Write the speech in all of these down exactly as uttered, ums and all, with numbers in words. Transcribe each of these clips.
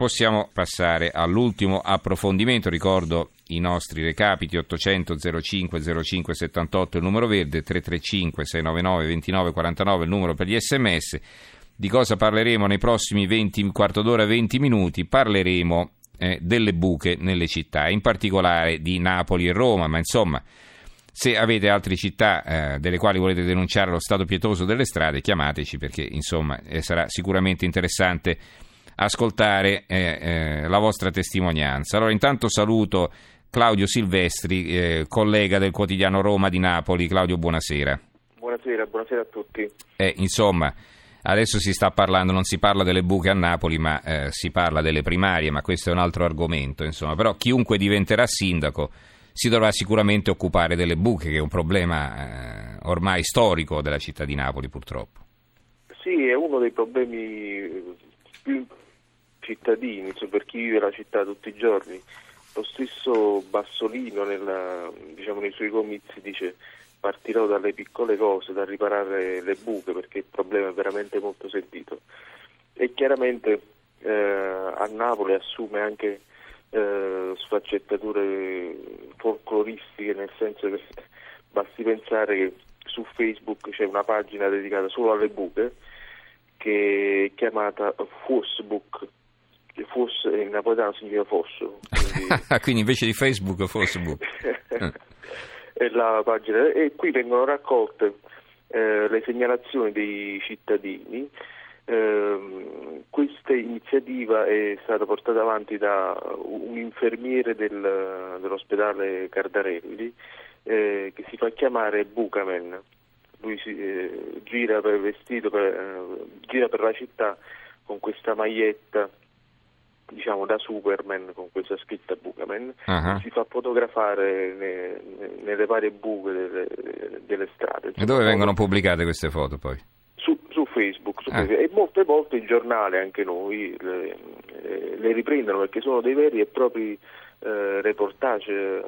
Possiamo passare all'ultimo approfondimento. Ricordo i nostri recapiti: ottocento zero cinque zero cinque settantotto il numero verde, tre tre cinque sei nove nove due nove quattro nove il numero per gli sms. Di cosa parleremo nei prossimi venti, quarto d'ora, venti minuti? Parleremo eh, delle buche nelle città, in particolare di Napoli e Roma, ma insomma, se avete altre città eh, delle quali volete denunciare lo stato pietoso delle strade, chiamateci, perché insomma eh, sarà sicuramente interessante ascoltare eh, eh, la vostra testimonianza. Allora, intanto saluto Claudio Silvestri, eh, collega del quotidiano Roma di Napoli. Claudio, buonasera. Buonasera, buonasera a tutti. Eh, insomma, adesso si sta parlando, non si parla delle buche a Napoli, ma eh, si parla delle primarie, ma questo è un altro argomento, insomma. Però chiunque diventerà sindaco si dovrà sicuramente occupare delle buche, che è un problema eh, ormai storico della città di Napoli, purtroppo. Sì, è uno dei problemi più cittadini, cioè per chi vive la città tutti i giorni. Lo stesso Bassolino nella, diciamo, nei suoi comizi dice: partirò dalle piccole cose, da riparare le buche, perché il problema è veramente molto sentito. E chiaramente eh, a Napoli assume anche eh, sfaccettature folcloristiche, nel senso che basti pensare che su Facebook c'è una pagina dedicata solo alle buche, che è chiamata Fuosbook. Fosse in napoletano significa fosso, quindi... quindi invece di Facebook Facebook è la pagina, e qui vengono raccolte eh, le segnalazioni dei cittadini. Eh, questa iniziativa è stata portata avanti da un infermiere del, dell'ospedale Cardarelli eh, che si fa chiamare Bucamen. Lui si, eh, gira per vestito per, eh, gira per la città con questa maglietta, diciamo, da Superman, con questa scritta Bucamen. Uh-huh. Si fa fotografare ne, ne, nelle varie buche delle, delle strade. E dove vengono pubblicate queste foto poi? Su, su Facebook, su ah. Facebook. E molte volte il giornale, anche noi, le, le riprendono, perché sono dei veri e propri eh, reportage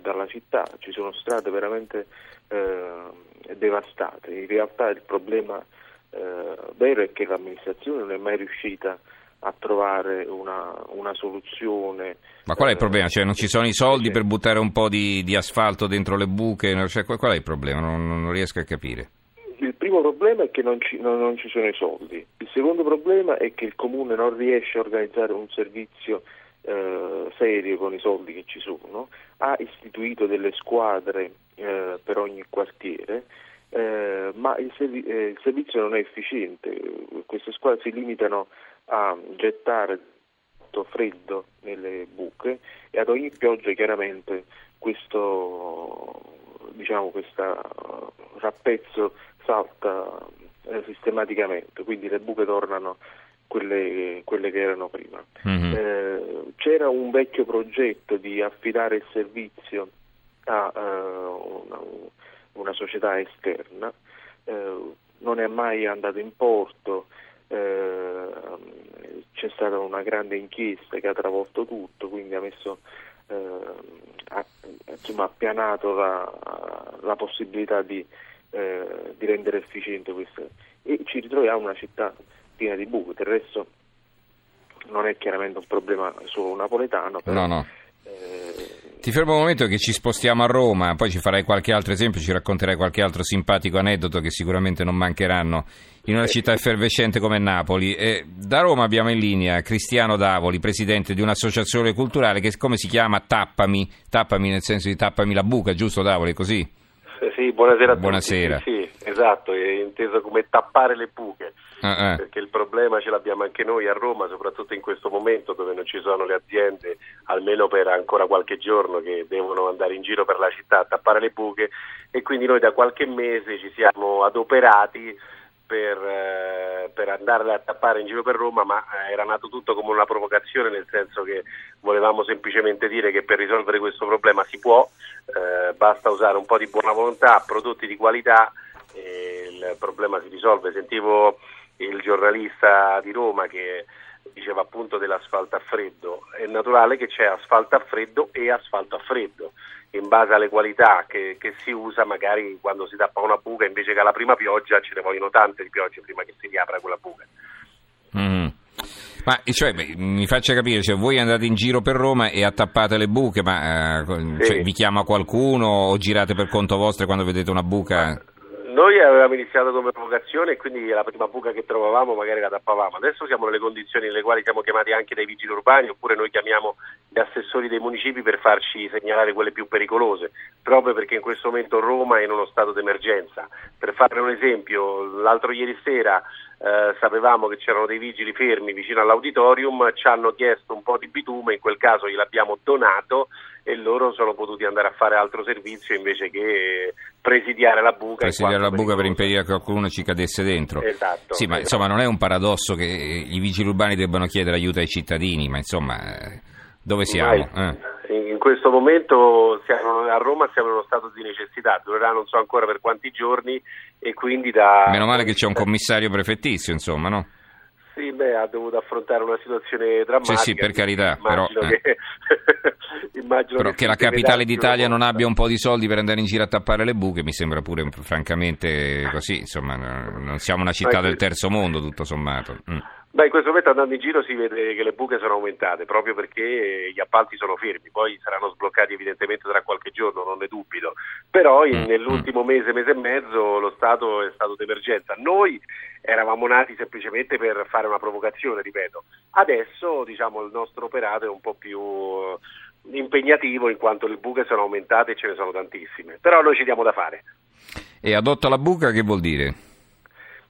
dalla città. Ci sono strade veramente eh, devastate. In realtà il problema eh, vero è che l'amministrazione non è mai riuscita a trovare una, una soluzione. Ma qual è il problema? Cioè, non ci sono i soldi per buttare un po' di, di asfalto dentro le buche? Cioè, qual è il problema? Non, non riesco a capire. Il primo problema è che non ci, non, non ci sono i soldi. Il secondo problema è che il comune non riesce a organizzare un servizio eh, serio con i soldi che ci sono. Ha istituito delle squadre eh, per ogni quartiere, eh, ma il, servi- eh, il servizio non è efficiente. Queste squadre si limitano a gettare freddo nelle buche, e ad ogni pioggia chiaramente questo, diciamo, questa rappezzo salta eh, sistematicamente, quindi le buche tornano quelle, quelle che erano prima. Mm-hmm. Eh, c'era un vecchio progetto di affidare il servizio a uh, una, una società esterna, eh, non è mai andato in porto. Eh, c'è stata una grande inchiesta che ha travolto tutto, quindi ha messo eh, ha, insomma, ha pianato la, la possibilità di, eh, di rendere efficiente questo, e ci ritroviamo una città piena di buche. Del resto non è chiaramente un problema solo napoletano, però, no no eh, ti fermo un momento che ci spostiamo a Roma, poi ci farai qualche altro esempio, ci racconterai qualche altro simpatico aneddoto che sicuramente non mancheranno in una città effervescente come Napoli. E da Roma abbiamo in linea Cristiano Davoli, presidente di un'associazione culturale che, come si chiama, Tappami, Tappami nel senso di tappami la buca, giusto Davoli, così? Sì, buonasera a tutti. Buonasera. Sì, sì, esatto, è inteso come tappare le buche, uh-uh. perché il problema ce l'abbiamo anche noi a Roma, soprattutto in questo momento dove non ci sono le aziende, almeno per ancora qualche giorno, che devono andare in giro per la città a tappare le buche, e quindi noi da qualche mese ci siamo adoperati Per, eh, per andarle a tappare in giro per Roma, ma era nato tutto come una provocazione, nel senso che volevamo semplicemente dire che per risolvere questo problema si può, eh, basta usare un po' di buona volontà, prodotti di qualità e il problema si risolve. Sentivo il giornalista di Roma che diceva appunto dell'asfalto a freddo. È naturale che c'è asfalto a freddo e asfalto a freddo, in base alle qualità che, che si usa. Magari quando si tappa una buca, invece che alla prima pioggia, ce ne vogliono tante di piogge prima che si riapra quella buca. Mm. Ma cioè, beh, mi faccia capire, cioè, voi andate in giro per Roma e attappate le buche, ma sì. Cioè, vi chiama qualcuno o girate per conto vostro quando vedete una buca? Noi avevamo iniziato come provocazione e quindi la prima buca che trovavamo magari la tappavamo. Adesso siamo nelle condizioni nelle quali siamo chiamati anche dai vigili urbani, oppure noi chiamiamo gli assessori dei municipi per farci segnalare quelle più pericolose, proprio perché in questo momento Roma è in uno stato d'emergenza. Per fare un esempio, l'altro ieri sera eh, sapevamo che c'erano dei vigili fermi vicino all'auditorium, ci hanno chiesto un po' di bitume, in quel caso gliel'abbiamo donato e loro sono potuti andare a fare altro servizio invece che presidiare la buca. Presidiare la buca per impedire che qualcuno ci cadesse dentro. Esatto. Sì, ma esatto. Insomma non è un paradosso che i vigili urbani debbano chiedere aiuto ai cittadini, ma insomma dove siamo? Ma eh. In questo momento siamo, a Roma siamo in uno stato di necessità, durerà non so ancora per quanti giorni e quindi da... Meno male che c'è un commissario prefettizio, insomma, no? Sì, beh, ha dovuto affrontare una situazione drammatica. Sì, sì, per carità, immagino però... Che... Eh. immagino però che, che la capitale d'Italia non abbia un po' di soldi per andare in giro a tappare le buche, mi sembra pure francamente così, insomma, non siamo una città del terzo mondo, tutto sommato. Mm. Beh, in questo momento andando in giro si vede che le buche sono aumentate, proprio perché gli appalti sono fermi, poi saranno sbloccati evidentemente tra qualche giorno, non ne dubito, però in, nell'ultimo mese, mese e mezzo lo Stato è stato d'emergenza. Noi eravamo nati semplicemente per fare una provocazione, ripeto, adesso diciamo il nostro operato è un po' più impegnativo in quanto le buche sono aumentate e ce ne sono tantissime, però noi ci diamo da fare. E adotta la buca che vuol dire?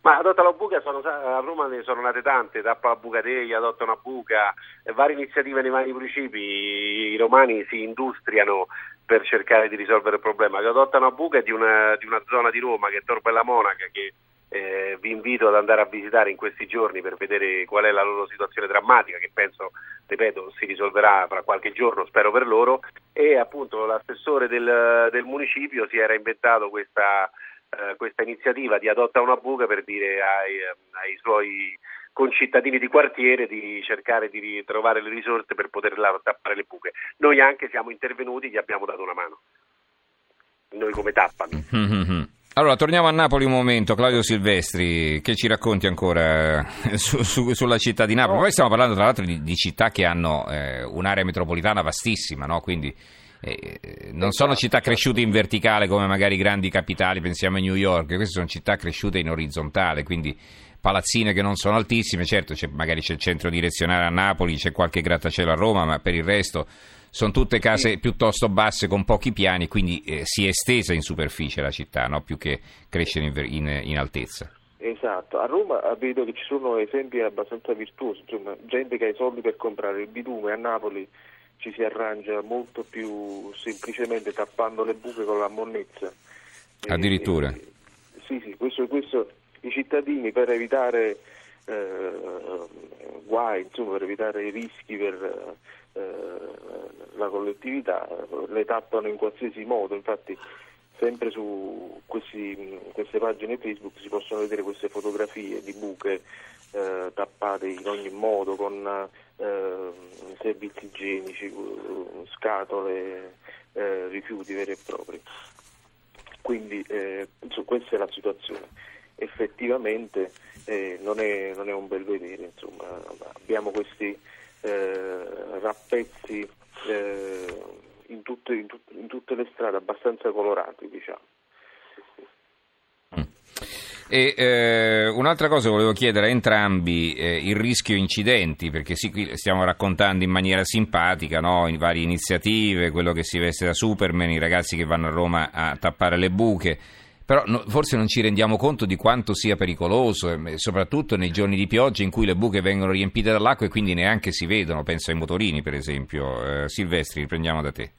Ma adotta la buca, sono, a Roma ne sono nate tante, tappa la buca teglia, adotta una buca, varie iniziative nei vari municipi, i romani si industriano per cercare di risolvere il problema. Che adotta una buca è di una, di una zona di Roma che è Tor Bella Monaca, che eh, vi invito ad andare a visitare in questi giorni per vedere qual è la loro situazione drammatica, che penso, ripeto, si risolverà fra qualche giorno, spero per loro, e appunto l'assessore del, del municipio si era inventato questa... questa iniziativa di adotta una buca per dire ai, ai suoi concittadini di quartiere di cercare di trovare le risorse per poter tappare le buche. Noi anche siamo intervenuti, gli abbiamo dato una mano, noi come Tappami. Mm-hmm. Allora torniamo a Napoli un momento. Claudio Silvestri, che ci racconti ancora su, su, sulla città di Napoli? Poi stiamo parlando tra l'altro di, di città che hanno eh, un'area metropolitana vastissima, no? Quindi Eh, non sono città cresciute in verticale come magari grandi capitali, pensiamo a New York, queste sono città cresciute in orizzontale, quindi palazzine che non sono altissime, certo c'è, magari c'è il centro direzionale a Napoli, c'è qualche grattacielo a Roma, ma per il resto sono tutte case piuttosto basse con pochi piani, quindi eh, si è estesa in superficie la città, no? Più che crescere in, in, in altezza. Esatto, a Roma vedo che ci sono esempi abbastanza virtuosi, insomma, gente che ha i soldi per comprare il bitume a Napoli ci si arrangia molto più semplicemente tappando le buche con la monnezza. Addirittura? E, e, sì, sì, questo, questo i cittadini per evitare eh, guai, insomma, per evitare i rischi per eh, la collettività, le tappano in qualsiasi modo, infatti sempre su questi, queste pagine Facebook si possono vedere queste fotografie di buche eh, tappate in ogni modo con... Eh, servizi igienici, scatole, eh, rifiuti veri e propri. Quindi eh, insomma, questa è la situazione. Effettivamente eh, non, è, non è un bel vedere, insomma, abbiamo questi eh, rappezzi eh, in, tutte, in, tut- in tutte le strade abbastanza colorati, diciamo. E eh, un'altra cosa volevo chiedere a entrambi, eh, il rischio incidenti, perché sì, qui stiamo raccontando in maniera simpatica, no? In varie iniziative, quello che si veste da Superman, i ragazzi che vanno a Roma a tappare le buche, però no, forse non ci rendiamo conto di quanto sia pericoloso, eh, soprattutto nei giorni di pioggia in cui le buche vengono riempite dall'acqua e quindi neanche si vedono, penso ai motorini per esempio. eh, Silvestri, riprendiamo da te.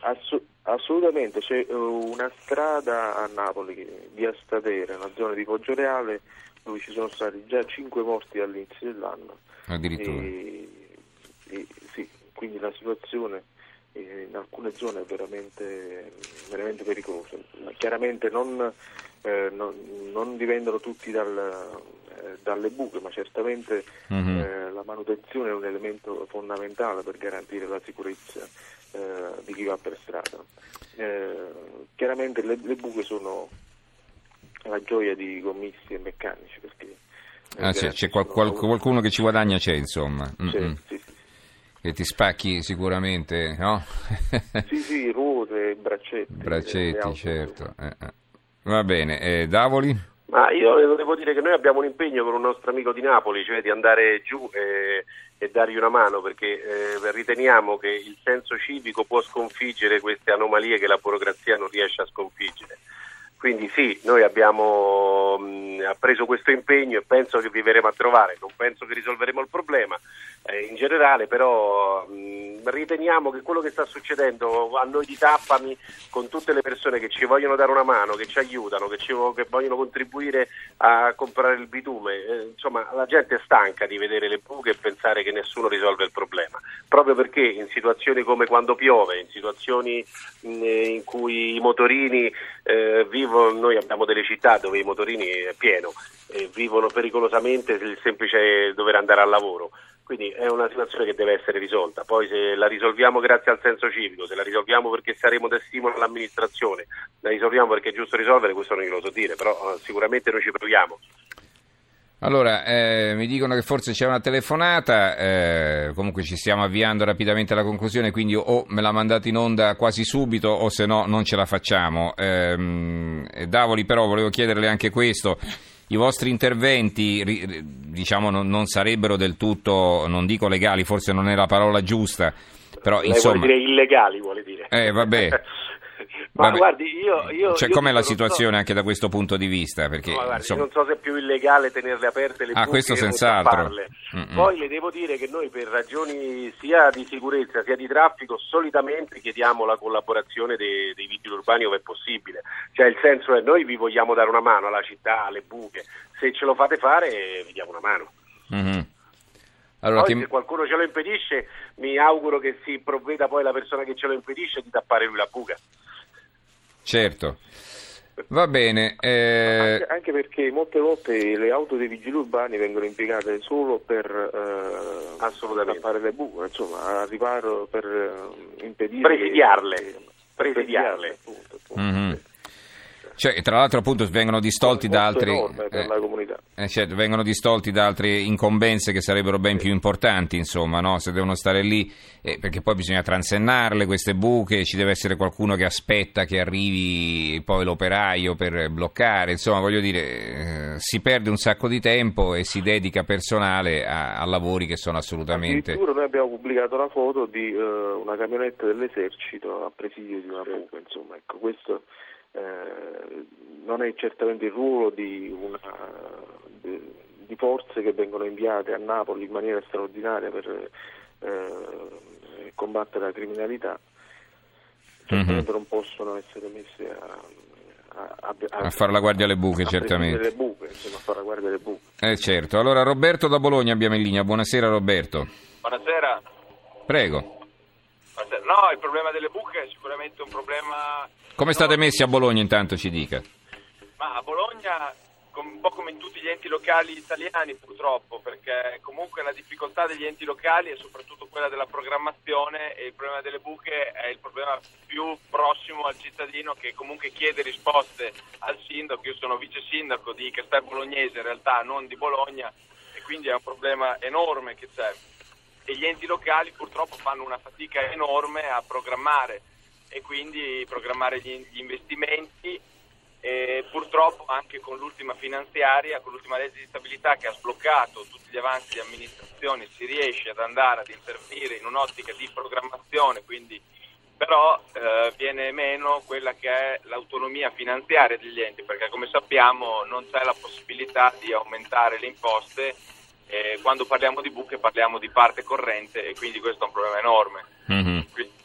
Assu- Assolutamente, c'è una strada a Napoli, via Stadera, una zona di Poggio Reale, dove ci sono stati già cinque morti all'inizio dell'anno. Addirittura. E, e, sì, quindi la situazione in alcune zone è veramente, veramente pericolosa. Chiaramente non, eh, non, non dipendono tutti dal, eh, dalle buche, ma certamente mm-hmm. eh, la manutenzione è un elemento fondamentale per garantire la sicurezza Eh, di chi va per strada. Eh, chiaramente le, le buche sono la gioia di gommisti e meccanici, perché Ah, c'è, c'è qual- qual- qualcuno che ci guadagna, c'è insomma. C'è, sì, sì. Che ti spacchi sicuramente, no? Sì, sì, ruote, braccetti. Braccetti, certo. Eh, va bene, eh, Davoli? Ma io devo dire che noi abbiamo un impegno con un nostro amico di Napoli, cioè di andare giù e, e dargli una mano, perché eh, riteniamo che il senso civico può sconfiggere queste anomalie che la burocrazia non riesce a sconfiggere. Quindi sì, noi abbiamo mh, preso questo impegno e penso che vi verremo a trovare, non penso che risolveremo il problema eh, in generale, però mh, riteniamo che quello che sta succedendo a noi di Tappami, con tutte le persone che ci vogliono dare una mano, che ci aiutano, che, ci, che vogliono contribuire a comprare il bitume, eh, insomma la gente è stanca di vedere le buche e pensare che nessuno risolve il problema, proprio perché in situazioni come quando piove, in situazioni mh, in cui i motorini eh, vivono. Noi abbiamo delle città dove i motorini è pieno e vivono pericolosamente il semplice dover andare al lavoro, quindi è una situazione che deve essere risolta. Poi se la risolviamo grazie al senso civico, se la risolviamo perché saremo da stimolo all'amministrazione, la risolviamo perché è giusto risolvere, questo non glielo so dire, però sicuramente noi ci proviamo. Allora, eh, mi dicono che forse c'è una telefonata, eh, comunque ci stiamo avviando rapidamente alla conclusione, quindi o me la mandate in onda quasi subito o se no non ce la facciamo. Eh, Davoli, però volevo chiederle anche questo, i vostri interventi ri, diciamo non, non sarebbero del tutto, non dico legali, forse non è la parola giusta, però insomma... Vuole dire illegali, vuole dire. Eh, vabbè. Ma vabbè, guardi, io, io cioè io com'è la situazione so, anche da questo punto di vista? Perché no, guarda, insomma... non so se è più illegale tenerle aperte le ah, questo senz'altro. Poi le devo dire che noi per ragioni sia di sicurezza sia di traffico solitamente chiediamo la collaborazione dei, dei vigili urbani ove è possibile, cioè il senso è noi vi vogliamo dare una mano alla città, alle buche, se ce lo fate fare vi diamo una mano. Mm-hmm. Allora, poi, ti... se qualcuno ce lo impedisce mi auguro che si provveda poi la persona che ce lo impedisce di tappare lui la buca. Certo, va bene. Eh... Anche perché molte volte le auto dei vigili urbani vengono impiegate solo per eh, assolutamente tappare le buche, insomma, a riparo per eh, impedire... Presidiarle, eh, presidiarle. presidiarle appunto, appunto. Mm-hmm. Cioè, tra l'altro appunto vengono distolti da altri per eh, la comunità. Eh, certo, vengono distolti da altre incombenze che sarebbero ben più importanti, insomma, no? Se devono stare lì, eh, perché poi bisogna transennarle queste buche, ci deve essere qualcuno che aspetta che arrivi poi l'operaio per bloccare, insomma, voglio dire, eh, si perde un sacco di tempo e si dedica personale a, a lavori che sono assolutamente... Addirittura noi abbiamo pubblicato la foto di eh, una camionetta dell'esercito a presidio di una buca, insomma, ecco, questo... Eh, non è certamente il ruolo di, una, di, di forze che vengono inviate a Napoli in maniera straordinaria per eh, combattere la criminalità, certamente mm-hmm. non possono essere messe a, a, a, a fare la guardia alle buche, a certamente le buche, insomma, a fare la guardia alle buche. Eh, certo. Allora Roberto da Bologna abbiamo in linea, buonasera Roberto. Buonasera. Prego. No, il problema delle buche è sicuramente un problema... Come state messi a Bologna intanto ci dica? Ma a Bologna, un po' come in tutti gli enti locali italiani purtroppo, perché comunque la difficoltà degli enti locali è soprattutto quella della programmazione e il problema delle buche è il problema più prossimo al cittadino che comunque chiede risposte al sindaco. Io sono vice sindaco di Castel Bolognese, in realtà non di Bologna, e quindi è un problema enorme che c'è. E gli enti locali purtroppo fanno una fatica enorme a programmare e quindi programmare gli investimenti e purtroppo anche con l'ultima finanziaria, con l'ultima legge di stabilità che ha sbloccato tutti gli avanzi di amministrazione si riesce ad andare ad intervenire in un'ottica di programmazione, quindi però eh, viene meno quella che è l'autonomia finanziaria degli enti, perché come sappiamo non c'è la possibilità di aumentare le imposte. E quando parliamo di buche parliamo di parte corrente e quindi questo è un problema enorme. Mm-hmm.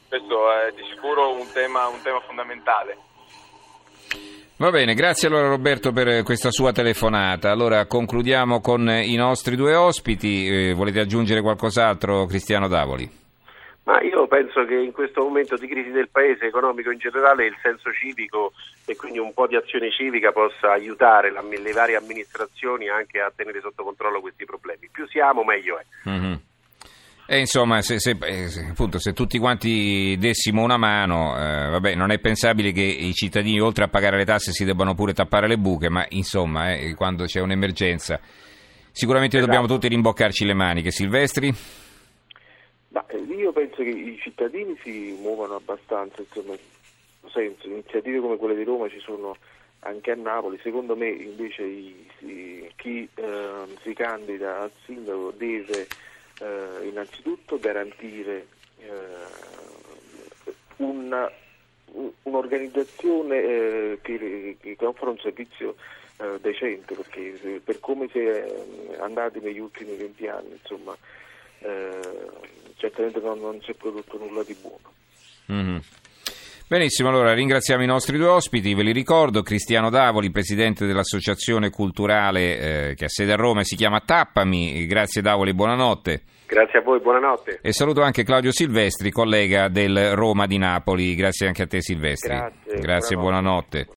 Questo è di sicuro un tema, un tema fondamentale. Va bene, grazie allora Roberto per questa sua telefonata. Allora concludiamo con i nostri due ospiti. Eh, volete aggiungere qualcos'altro, Cristiano Davoli? Ma io penso che in questo momento di crisi del paese economico in generale il senso civico e quindi un po' di azione civica possa aiutare la, le varie amministrazioni anche a tenere sotto controllo questi problemi. Più siamo meglio è. Mm-hmm. E insomma se, se, se, appunto, se tutti quanti dessimo una mano, eh, vabbè, non è pensabile che i cittadini oltre a pagare le tasse si debbano pure tappare le buche, ma insomma eh, quando c'è un'emergenza Sicuramente esatto. Dobbiamo tutti rimboccarci le maniche. Silvestri? Ma io penso che i cittadini si muovano abbastanza, insomma, in senso, iniziative come quelle di Roma ci sono anche a Napoli. Secondo me invece i, i, chi eh, si candida al sindaco deve eh, innanzitutto garantire eh, un, un'organizzazione eh, che, che offra un servizio eh, decente, perché per come si è andati negli ultimi venti anni, insomma, eh, certamente non, non si è prodotto nulla di buono. Mm-hmm. Benissimo, allora ringraziamo i nostri due ospiti, ve li ricordo, Cristiano Davoli, presidente dell'associazione culturale eh, che ha sede a Roma e si chiama Tappami, grazie Davoli, buonanotte. Grazie a voi, buonanotte. E saluto anche Claudio Silvestri, collega del Roma di Napoli, grazie anche a te Silvestri. Grazie, grazie buonanotte. buonanotte.